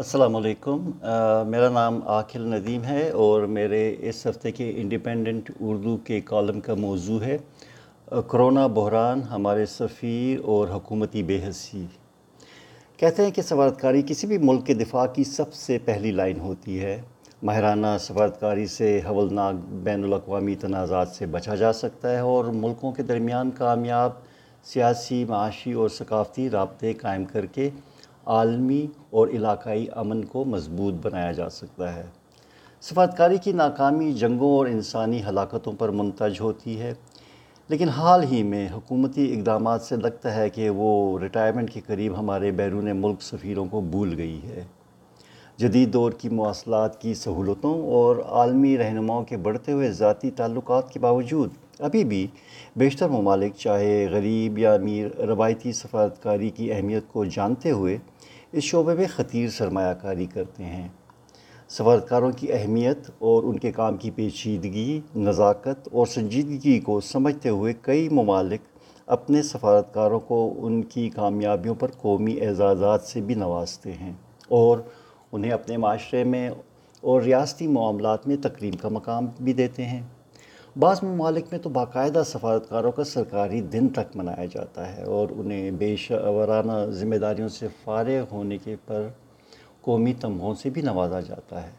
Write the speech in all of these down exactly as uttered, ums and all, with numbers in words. السلام علیکم، میرا نام عاقل ندیم ہے اور میرے اس ہفتے کے انڈیپینڈنٹ اردو کے کالم کا موضوع ہے کرونا بحران، ہمارے سفیر اور حکومتی بے حسی۔ کہتے ہیں کہ سفارتکاری کسی بھی ملک کے دفاع کی سب سے پہلی لائن ہوتی ہے۔ ماہرانہ سفارتکاری سے ہولناک بین الاقوامی تنازعات سے بچا جا سکتا ہے اور ملکوں کے درمیان کامیاب سیاسی، معاشی اور ثقافتی رابطے قائم کر کے عالمی اور علاقائی امن کو مضبوط بنایا جا سکتا ہے۔ سفارتکاری کی ناکامی جنگوں اور انسانی ہلاکتوں پر منتج ہوتی ہے، لیکن حال ہی میں حکومتی اقدامات سے لگتا ہے کہ وہ ریٹائرمنٹ کے قریب ہمارے بیرون ملک سفیروں کو بھول گئی ہے۔ جدید دور کی مواصلات کی سہولتوں اور عالمی رہنماؤں کے بڑھتے ہوئے ذاتی تعلقات کے باوجود ابھی بھی بیشتر ممالک، چاہے غریب یا امیر، روایتی سفارتکاری کی اہمیت کو جانتے ہوئے اس شعبے میں خطیر سرمایہ کاری کرتے ہیں۔ سفارتکاروں کی اہمیت اور ان کے کام کی پیچیدگی، نزاکت اور سنجیدگی کو سمجھتے ہوئے کئی ممالک اپنے سفارتکاروں کو ان کی کامیابیوں پر قومی اعزازات سے بھی نوازتے ہیں اور انہیں اپنے معاشرے میں اور ریاستی معاملات میں تکریم کا مقام بھی دیتے ہیں۔ بعض ممالک میں تو باقاعدہ سفارتکاروں کا سرکاری دن تک منایا جاتا ہے اور انہیں پیشہ ورانہ ذمہ داریوں سے فارغ ہونے کے پر قومی تمغوں سے بھی نوازا جاتا ہے۔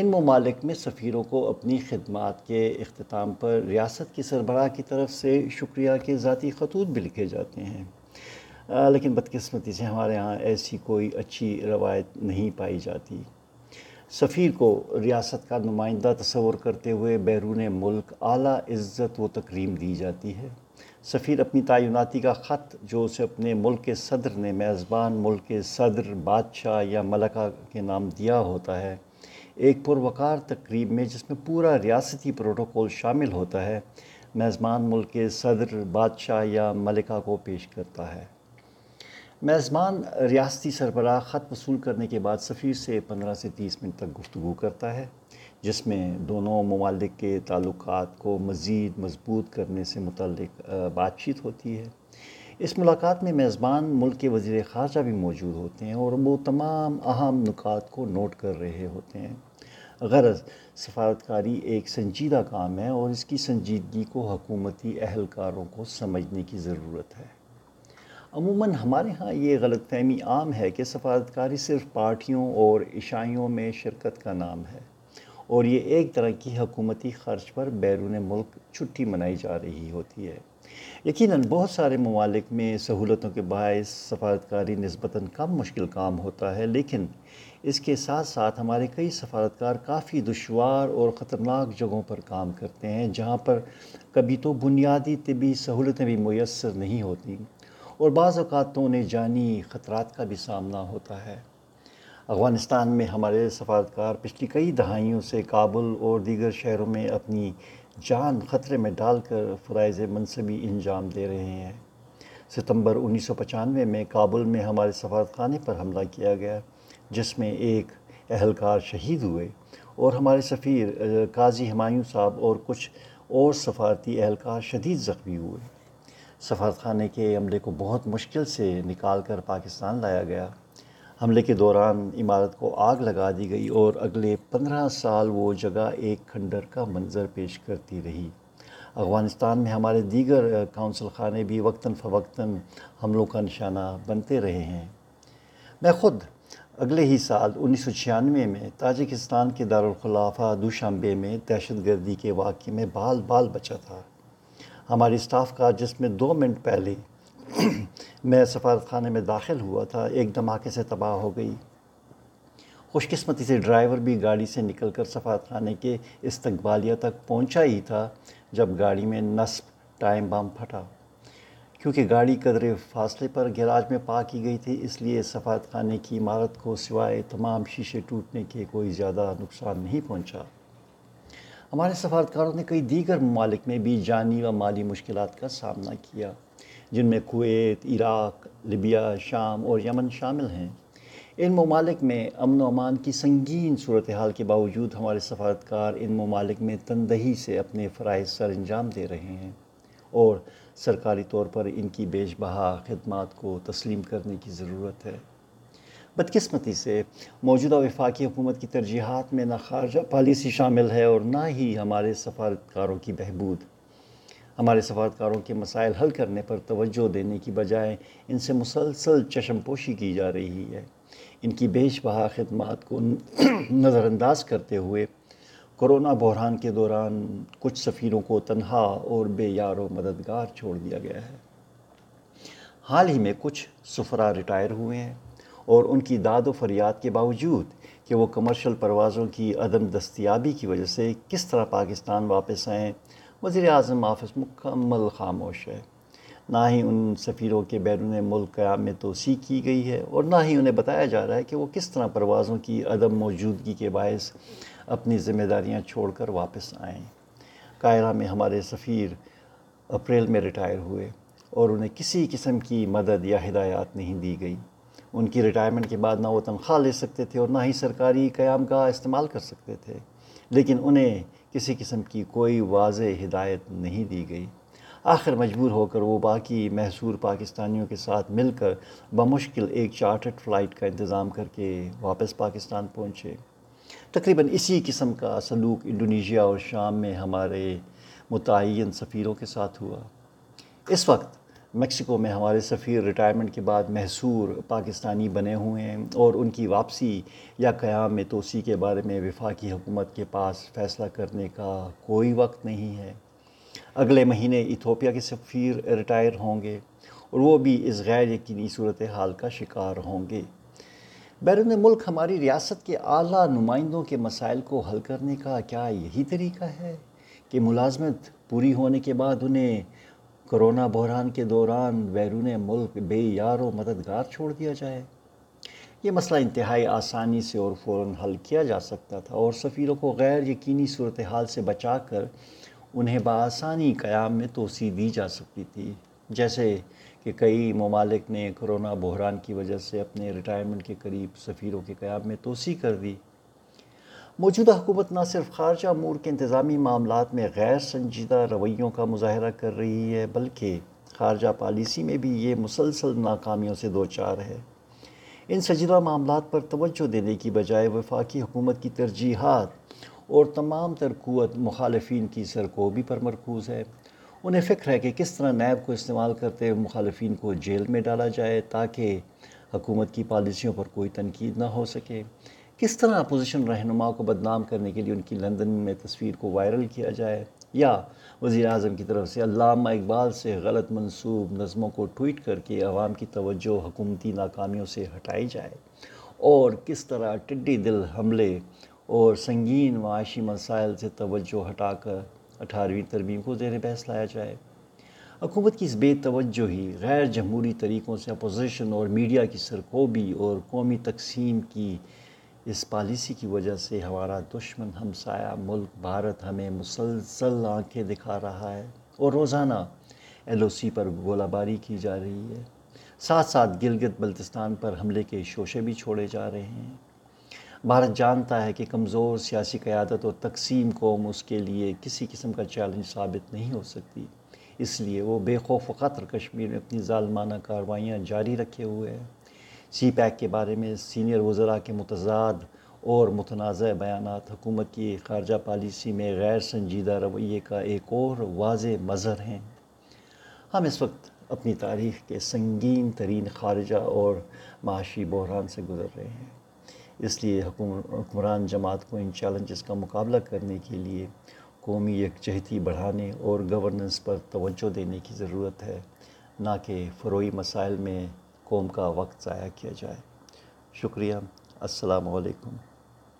ان ممالک میں سفیروں کو اپنی خدمات کے اختتام پر ریاست کی سربراہ کی طرف سے شکریہ کے ذاتی خطوط بھی لکھے جاتے ہیں، لیکن بدقسمتی سے ہمارے ہاں ایسی کوئی اچھی روایت نہیں پائی جاتی۔ سفیر کو ریاست کا نمائندہ تصور کرتے ہوئے بیرون ملک اعلیٰ عزت و تکریم دی جاتی ہے۔ سفیر اپنی تعیناتی کا خط جو اسے اپنے ملک کے صدر نے میزبان ملک کے صدر، بادشاہ یا ملکہ کے نام دیا ہوتا ہے، ایک پروقار تقریب میں جس میں پورا ریاستی پروٹوکول شامل ہوتا ہے، میزبان ملک کے صدر، بادشاہ یا ملکہ کو پیش کرتا ہے۔ میزبان ریاستی سربراہ خط وصول کرنے کے بعد سفیر سے پندرہ سے تیس منٹ تک گفتگو کرتا ہے، جس میں دونوں ممالک کے تعلقات کو مزید مضبوط کرنے سے متعلق بات چیت ہوتی ہے۔ اس ملاقات میں میزبان ملک کے وزیر خارجہ بھی موجود ہوتے ہیں اور وہ تمام اہم نکات کو نوٹ کر رہے ہوتے ہیں۔ غرض سفارتکاری ایک سنجیدہ کام ہے اور اس کی سنجیدگی کو حکومتی اہلکاروں کو سمجھنے کی ضرورت ہے۔ عموماً ہمارے ہاں یہ غلط فہمی عام ہے کہ سفارتکاری صرف پارٹیوں اور عشائیوں میں شرکت کا نام ہے اور یہ ایک طرح کی حکومتی خرچ پر بیرون ملک چھٹی منائی جا رہی ہوتی ہے۔ یقیناً بہت سارے ممالک میں سہولتوں کے باعث سفارتکاری نسبتاً کم مشکل کام ہوتا ہے، لیکن اس کے ساتھ ساتھ ہمارے کئی سفارتکار کافی دشوار اور خطرناک جگہوں پر کام کرتے ہیں، جہاں پر کبھی تو بنیادی طبی سہولتیں بھی میسر نہیں ہوتیں اور بعض اوقات تو انہیں جانی خطرات کا بھی سامنا ہوتا ہے۔ افغانستان میں ہمارے سفارتکار پچھلی کئی دہائیوں سے کابل اور دیگر شہروں میں اپنی جان خطرے میں ڈال کر فرائض منصبی انجام دے رہے ہیں۔ ستمبر انیس سو پچانوے میں کابل میں ہمارے سفارت خانے پر حملہ کیا گیا، جس میں ایک اہلکار شہید ہوئے اور ہمارے سفیر قاضی ہمایوں صاحب اور کچھ اور سفارتی اہلکار شدید زخمی ہوئے۔ سفارت خانے کے عملے کو بہت مشکل سے نکال کر پاکستان لایا گیا۔ حملے کے دوران عمارت کو آگ لگا دی گئی اور اگلے پندرہ سال وہ جگہ ایک کھنڈر کا منظر پیش کرتی رہی۔ افغانستان میں ہمارے دیگر کونسل خانے بھی وقتاً فوقتاً حملوں کا نشانہ بنتے رہے ہیں۔ میں خود اگلے ہی سال انیس سو چھیانوے میں تاجکستان کے دارالخلافہ دوشنبے میں دہشت گردی کے واقعے میں بال بال بچا تھا۔ ہمارے اسٹاف کا، جس میں دو منٹ پہلے میں سفارت خانے میں داخل ہوا تھا، ایک دھماکے سے تباہ ہو گئی۔ خوش قسمتی سے ڈرائیور بھی گاڑی سے نکل کر سفارت خانے کے استقبالیہ تک پہنچا ہی تھا جب گاڑی میں نصب ٹائم بم پھٹا۔ کیونکہ گاڑی قدرے فاصلے پر گیراج میں پارک کی گئی تھی، اس لیے سفارت خانے کی عمارت کو سوائے تمام شیشے ٹوٹنے کے کوئی زیادہ نقصان نہیں پہنچا۔ ہمارے سفارتکاروں نے کئی دیگر ممالک میں بھی جانی و مالی مشکلات کا سامنا کیا، جن میں کویت، عراق، لیبیا، شام اور یمن شامل ہیں۔ ان ممالک میں امن و امان کی سنگین صورتحال کے باوجود ہمارے سفارتکار ان ممالک میں تندہی سے اپنے فرائض سر انجام دے رہے ہیں اور سرکاری طور پر ان کی بیش بہا خدمات کو تسلیم کرنے کی ضرورت ہے۔ بدقسمتی سے موجودہ وفاقی حکومت کی ترجیحات میں نہ خارجہ پالیسی شامل ہے اور نہ ہی ہمارے سفارتکاروں کی بہبود۔ ہمارے سفارتکاروں کے مسائل حل کرنے پر توجہ دینے کی بجائے ان سے مسلسل چشم پوشی کی جا رہی ہے۔ ان کی بیش بہا خدمات کو نظر انداز کرتے ہوئے کورونا بحران کے دوران کچھ سفیروں کو تنہا اور بے یار و مددگار چھوڑ دیا گیا ہے۔ حال ہی میں کچھ سفرا ریٹائر ہوئے ہیں اور ان کی داد و فریاد کے باوجود کہ وہ کمرشل پروازوں کی عدم دستیابی کی وجہ سے کس طرح پاکستان واپس آئیں، وزیر اعظم آفس مکمل خاموش ہے۔ نہ ہی ان سفیروں کے بیرون ملک قیام میں توسیع کی گئی ہے اور نہ ہی انہیں بتایا جا رہا ہے کہ وہ کس طرح پروازوں کی عدم موجودگی کے باعث اپنی ذمہ داریاں چھوڑ کر واپس آئیں۔ قاہرہ میں ہمارے سفیر اپریل میں ریٹائر ہوئے اور انہیں کسی قسم کی مدد یا ہدایات نہیں دی گئی۔ ان کی ریٹائرمنٹ کے بعد نہ وہ تنخواہ لے سکتے تھے اور نہ ہی سرکاری قیام کا استعمال کر سکتے تھے، لیکن انہیں کسی قسم کی کوئی واضح ہدایت نہیں دی گئی۔ آخر مجبور ہو کر وہ باقی محصور پاکستانیوں کے ساتھ مل کر بمشکل ایک چارٹرڈ فلائٹ کا انتظام کر کے واپس پاکستان پہنچے۔ تقریباً اسی قسم کا سلوک انڈونیشیا اور شام میں ہمارے متعین سفیروں کے ساتھ ہوا۔ اس وقت میکسیکو میں ہمارے سفیر ریٹائرمنٹ کے بعد محصور پاکستانی بنے ہوئے ہیں اور ان کی واپسی یا قیام میں توسیع کے بارے میں وفاقی حکومت کے پاس فیصلہ کرنے کا کوئی وقت نہیں ہے۔ اگلے مہینے ایتھوپیا کے سفیر ریٹائر ہوں گے اور وہ بھی اس غیر یقینی صورتحال کا شکار ہوں گے۔ بیرون ملک ہماری ریاست کے اعلیٰ نمائندوں کے مسائل کو حل کرنے کا کیا یہی طریقہ ہے کہ ملازمت پوری ہونے کے بعد انہیں کرونا بحران کے دوران بیرون ملک بے یار و مددگار چھوڑ دیا جائے؟ یہ مسئلہ انتہائی آسانی سے اور فوراً حل کیا جا سکتا تھا اور سفیروں کو غیر یقینی صورتحال سے بچا کر انہیں بآسانی قیام میں توسیع دی جا سکتی تھی، جیسے کہ کئی ممالک نے کرونا بحران کی وجہ سے اپنے ریٹائرمنٹ کے قریب سفیروں کے قیام میں توسیع کر دی۔ موجودہ حکومت نہ صرف خارجہ امور کے انتظامی معاملات میں غیر سنجیدہ رویوں کا مظاہرہ کر رہی ہے، بلکہ خارجہ پالیسی میں بھی یہ مسلسل ناکامیوں سے دوچار ہے۔ ان سنجیدہ معاملات پر توجہ دینے کی بجائے وفاقی حکومت کی ترجیحات اور تمام تر قوت مخالفین کی سرکوبی پر مرکوز ہے۔ انہیں فکر ہے کہ کس طرح نیب کو استعمال کرتے ہوئے مخالفین کو جیل میں ڈالا جائے تاکہ حکومت کی پالیسیوں پر کوئی تنقید نہ ہو سکے، کس طرح اپوزیشن رہنما کو بدنام کرنے کے لیے ان کی لندن میں تصویر کو وائرل کیا جائے، یا وزیر اعظم کی طرف سے علامہ اقبال سے غلط منسوب نظموں کو ٹویٹ کر کے عوام کی توجہ حکومتی ناکامیوں سے ہٹائی جائے، اور کس طرح ٹڈی دل حملے اور سنگین معاشی مسائل سے توجہ ہٹا کر اٹھارہویں ترمیم کو زیر بحث لایا جائے۔ حکومت کی اس بے توجہی، غیر جمہوری طریقوں سے اپوزیشن اور میڈیا کی سرکوبی اور قومی تقسیم کی اس پالیسی کی وجہ سے ہمارا دشمن ہمسایہ ملک بھارت ہمیں مسلسل آنکھیں دکھا رہا ہے اور روزانہ ایل او سی پر گولہ باری کی جا رہی ہے۔ ساتھ ساتھ گلگت بلتستان پر حملے کے شوشے بھی چھوڑے جا رہے ہیں۔ بھارت جانتا ہے کہ کمزور سیاسی قیادت اور تقسیم قوم اس کے لیے کسی قسم کا چیلنج ثابت نہیں ہو سکتی، اس لیے وہ بے خوف و خطر کشمیر میں اپنی ظالمانہ کاروائیاں جاری رکھے ہوئے ہیں۔ سی پیک کے بارے میں سینئر وزراء کے متضاد اور متنازع بیانات حکومت کی خارجہ پالیسی میں غیر سنجیدہ رویے کا ایک اور واضح مظہر ہیں۔ ہم اس وقت اپنی تاریخ کے سنگین ترین خارجہ اور معاشی بحران سے گزر رہے ہیں، اس لیے حکمران جماعت کو ان چیلنجز کا مقابلہ کرنے کے لیے قومی یکجہتی بڑھانے اور گورننس پر توجہ دینے کی ضرورت ہے، نہ کہ فروئی مسائل میں قوم کا وقت ضائع کیا جائے۔ شکریہ۔ السلام علیکم۔